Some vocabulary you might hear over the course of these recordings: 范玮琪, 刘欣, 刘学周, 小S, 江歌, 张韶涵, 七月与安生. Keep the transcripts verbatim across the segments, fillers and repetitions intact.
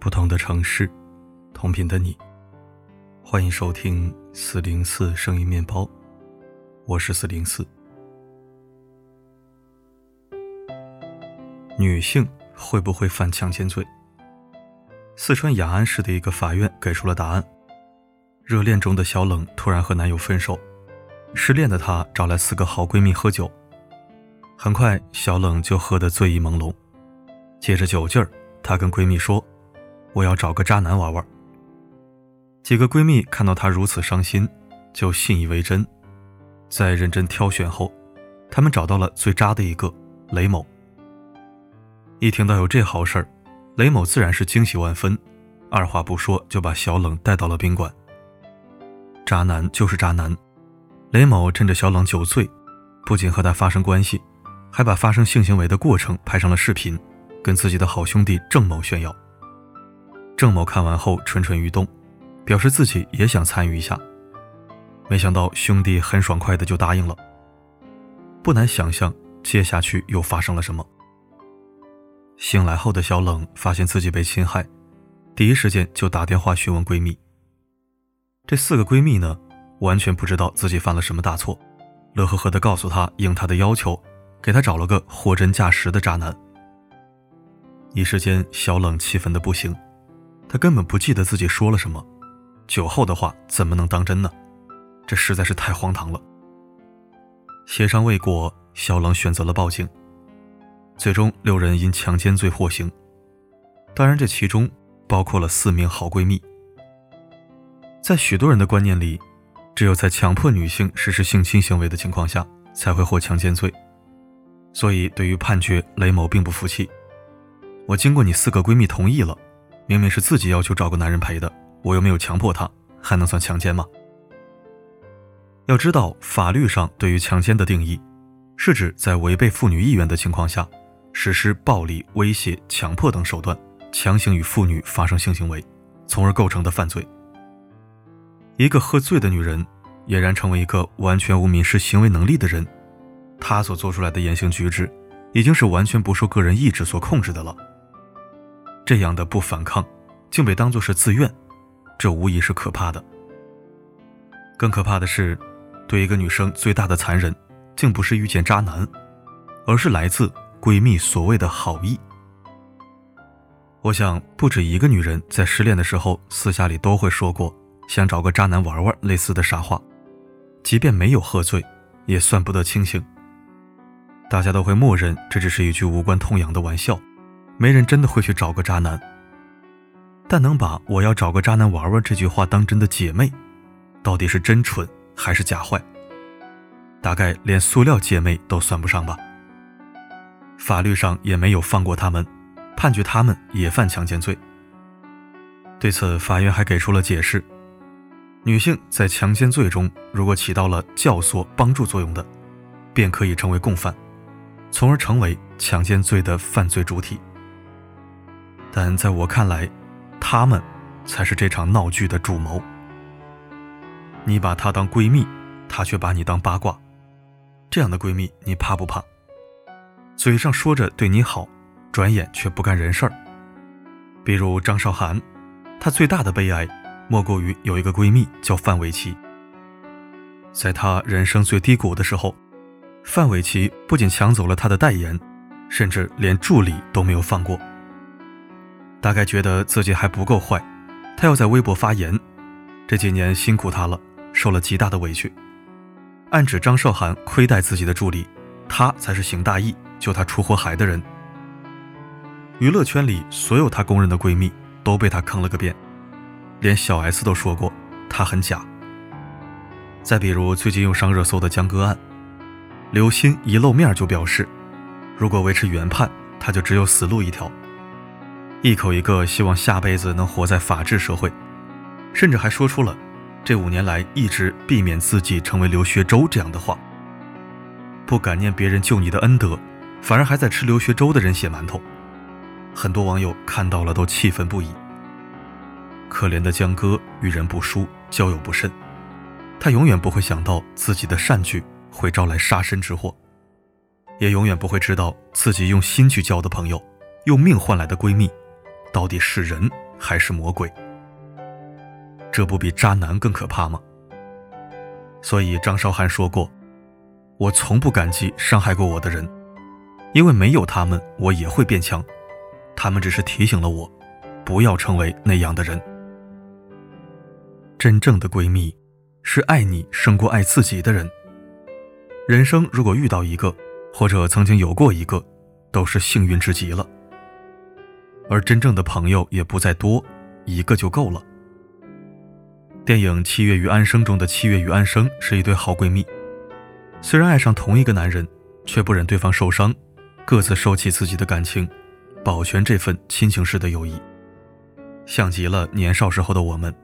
不同的城市，同频的你，欢迎收听四零四声音面包，我是四零四。女性会不会犯强奸罪？四川雅安市的一个法院给出了答案。热恋中的小冷突然和男友分手，失恋的她找来四个好闺蜜喝酒，很快小冷就喝得醉意朦胧。借着酒劲儿，她跟闺蜜说，我要找个渣男玩玩。几个闺蜜看到她如此伤心，就信以为真。在认真挑选后，她们找到了最渣的一个，雷某。一听到有这好事儿，雷某自然是惊喜万分，二话不说就把小冷带到了宾馆。渣男就是渣男，雷某趁着小冷酒醉，不仅和他发生关系，还把发生性行为的过程拍上了视频，跟自己的好兄弟郑某炫耀。郑某看完后蠢蠢欲动，表示自己也想参与一下，没想到兄弟很爽快的就答应了。不难想象，接下去又发生了什么。醒来后的小冷发现自己被侵害，第一时间就打电话询问闺蜜。这四个闺蜜呢，完全不知道自己犯了什么大错，乐呵呵地告诉她，应她的要求，给她找了个货真价实的渣男。一时间小冷气愤得不行，她根本不记得自己说了什么，酒后的话怎么能当真呢？这实在是太荒唐了。协商未果，小冷选择了报警。最终六人因强奸罪获刑，当然这其中包括了四名好闺蜜。在许多人的观念里，只有在强迫女性实施性侵行为的情况下才会获强奸罪，所以对于判决，雷某并不服气。我经过你四个闺蜜同意了，明明是自己要求找个男人陪的，我又没有强迫她，还能算强奸吗？要知道，法律上对于强奸的定义是指在违背妇女意愿的情况下，实施暴力、威胁、强迫等手段，强行与妇女发生性行为，从而构成的犯罪。一个喝醉的女人俨然成为一个完全无民事行为能力的人，她所做出来的言行举止已经是完全不受个人意志所控制的了。这样的不反抗竟被当作是自愿，这无疑是可怕的。更可怕的是，对一个女生最大的残忍，竟不是遇见渣男，而是来自闺蜜所谓的好意。我想不止一个女人在失恋的时候私下里都会说过想找个渣男玩玩类似的傻话，即便没有喝醉也算不得清醒。大家都会默认这只是一句无关痛痒的玩笑，没人真的会去找个渣男。但能把我要找个渣男玩玩这句话当真的姐妹，到底是真蠢还是假坏？大概连塑料姐妹都算不上吧。法律上也没有放过他们，判决他们也犯强奸罪。对此，法院还给出了解释：女性在强奸罪中如果起到了教唆、帮助作用的，便可以成为共犯，从而成为强奸罪的犯罪主体。但在我看来，她们才是这场闹剧的主谋。你把她当闺蜜，她却把你当八卦，这样的闺蜜你怕不怕？嘴上说着对你好，转眼却不干人事儿。比如张韶涵，她最大的悲哀莫过于有一个闺蜜叫范玮琪。在她人生最低谷的时候，范玮琪不仅抢走了她的代言，甚至连助理都没有放过。大概觉得自己还不够坏，她要在微博发言，这几年辛苦她了，受了极大的委屈，暗指张韶涵亏待自己的助理，她才是行大义救她出火海的人。娱乐圈里所有她公认的闺蜜都被她坑了个遍，连小 S 都说过她很假。再比如最近又上热搜的江歌案，刘欣一露面就表示，如果维持原判，她就只有死路一条，一口一个希望下辈子能活在法治社会，甚至还说出了这五年来一直避免自己成为刘学周这样的话。不感念别人救你的恩德，反而还在吃刘学周的人血馒头，很多网友看到了都气愤不已。可怜的江歌遇人不淑，交友不慎，他永远不会想到自己的善举会招来杀身之祸，也永远不会知道自己用心去交的朋友，用命换来的闺蜜到底是人还是魔鬼，这不比渣男更可怕吗？所以张韶涵说过，我从不感激伤害过我的人，因为没有他们我也会变强，他们只是提醒了我不要成为那样的人。真正的闺蜜是爱你胜过爱自己的人。人生如果遇到一个或者曾经有过一个，都是幸运之极了。而真正的朋友也不再多，一个就够了。电影《七月与安生》中的七月与安生是一对好闺蜜，虽然爱上同一个男人，却不忍对方受伤，各自收起自己的感情，保全这份亲情式的友谊，像极了年少时候的我们。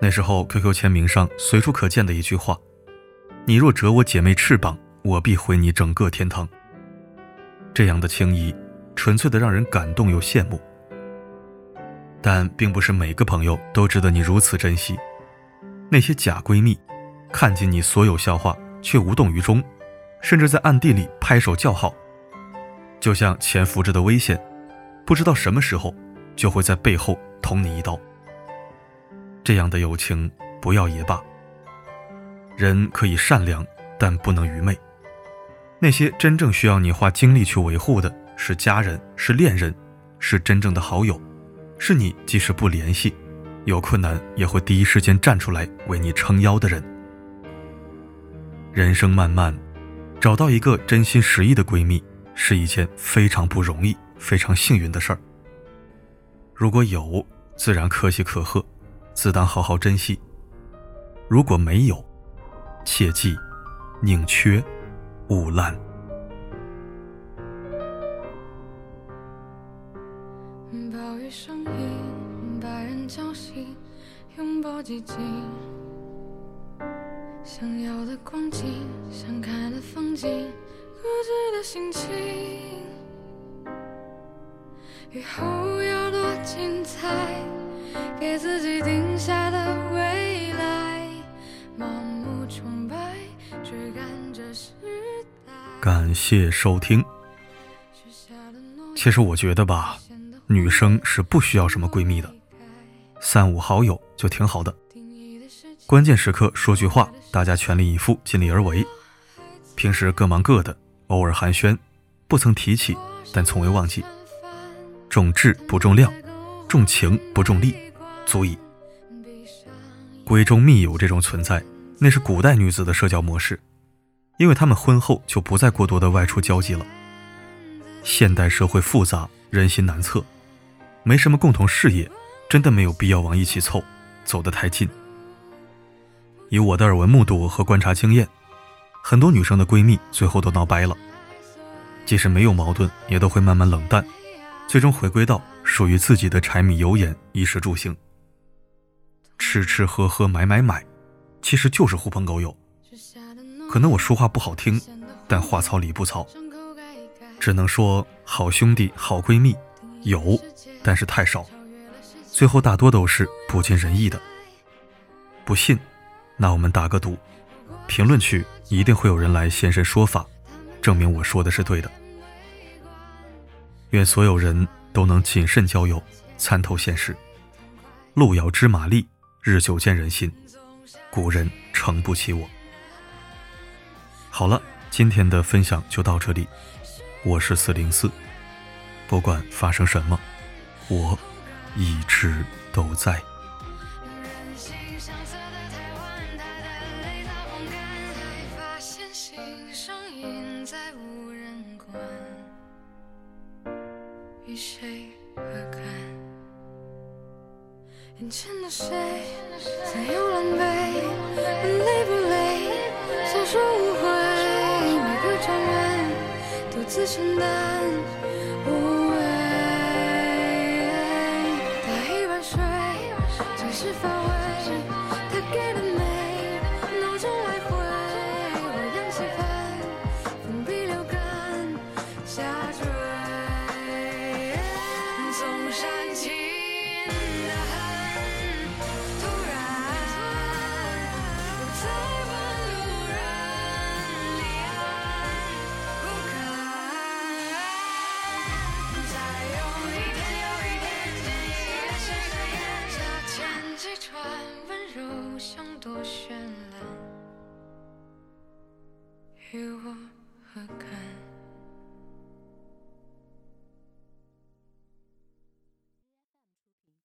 那时候 Q Q 签名上随处可见的一句话，你若折我姐妹翅膀，我必回你整个天堂。这样的情谊纯粹的让人感动又羡慕，但并不是每个朋友都值得你如此珍惜。那些假闺蜜看尽你所有笑话却无动于衷，甚至在暗地里拍手叫好，就像潜伏着的危险，不知道什么时候就会在背后捅你一刀。这样的友情不要也罢。人可以善良，但不能愚昧。那些真正需要你花精力去维护的，是家人，是恋人，是真正的好友，是你即使不联系，有困难也会第一时间站出来为你撑腰的人。人生漫漫，找到一个真心实意的闺蜜是一件非常不容易、非常幸运的事儿。如果有，自然可喜可贺，自当好好珍惜。如果没有，切记宁缺毋滥。暴雨声音把人叫醒，拥抱寂静，想要的光景，想看的风景，固执的心情，雨后要多精彩，给自己定下的未来，盲目崇拜，追赶着时代。感谢收听。其实我觉得吧，女生是不需要什么闺蜜的，三五好友就挺好的。关键时刻说句话，大家全力以赴，尽力而为。平时各忙各的，偶尔寒暄，不曾提起，但从未忘记。重质不重量，重情不重利，足矣。闺中密友这种存在，那是古代女子的社交模式，因为她们婚后就不再过多的外出交际了。现代社会复杂，人心难测，没什么共同事业，真的没有必要往一起凑，走得太近。以我的耳闻目睹和观察经验，很多女生的闺蜜最后都闹掰了，即使没有矛盾，也都会慢慢冷淡，最终回归到属于自己的柴米油盐衣食住行。吃吃喝喝买买买，其实就是狐朋狗友。可能我说话不好听，但话糙理不糙，只能说好兄弟好闺蜜有，但是太少，最后大多都是不尽人意的。不信？那我们打个赌，评论区一定会有人来现身说法，证明我说的是对的。愿所有人都能谨慎交友，参透现实。路遥知马力，日久见人心，古人诚不欺我。好了，今天的分享就到这里。我是四零四，不管发生什么，我一直都在。与谁何干？眼前的谁在游狼狈？你累不累？相处无悔，每个站人独自承担无畏。打一碗水，只是乏味。他给的美，闹钟来回。我扬起帆，封闭流感，下坠。总煽情的恨，突然我再问路人离岸不肯。再有一天，有一天，今夜谁？与我何干？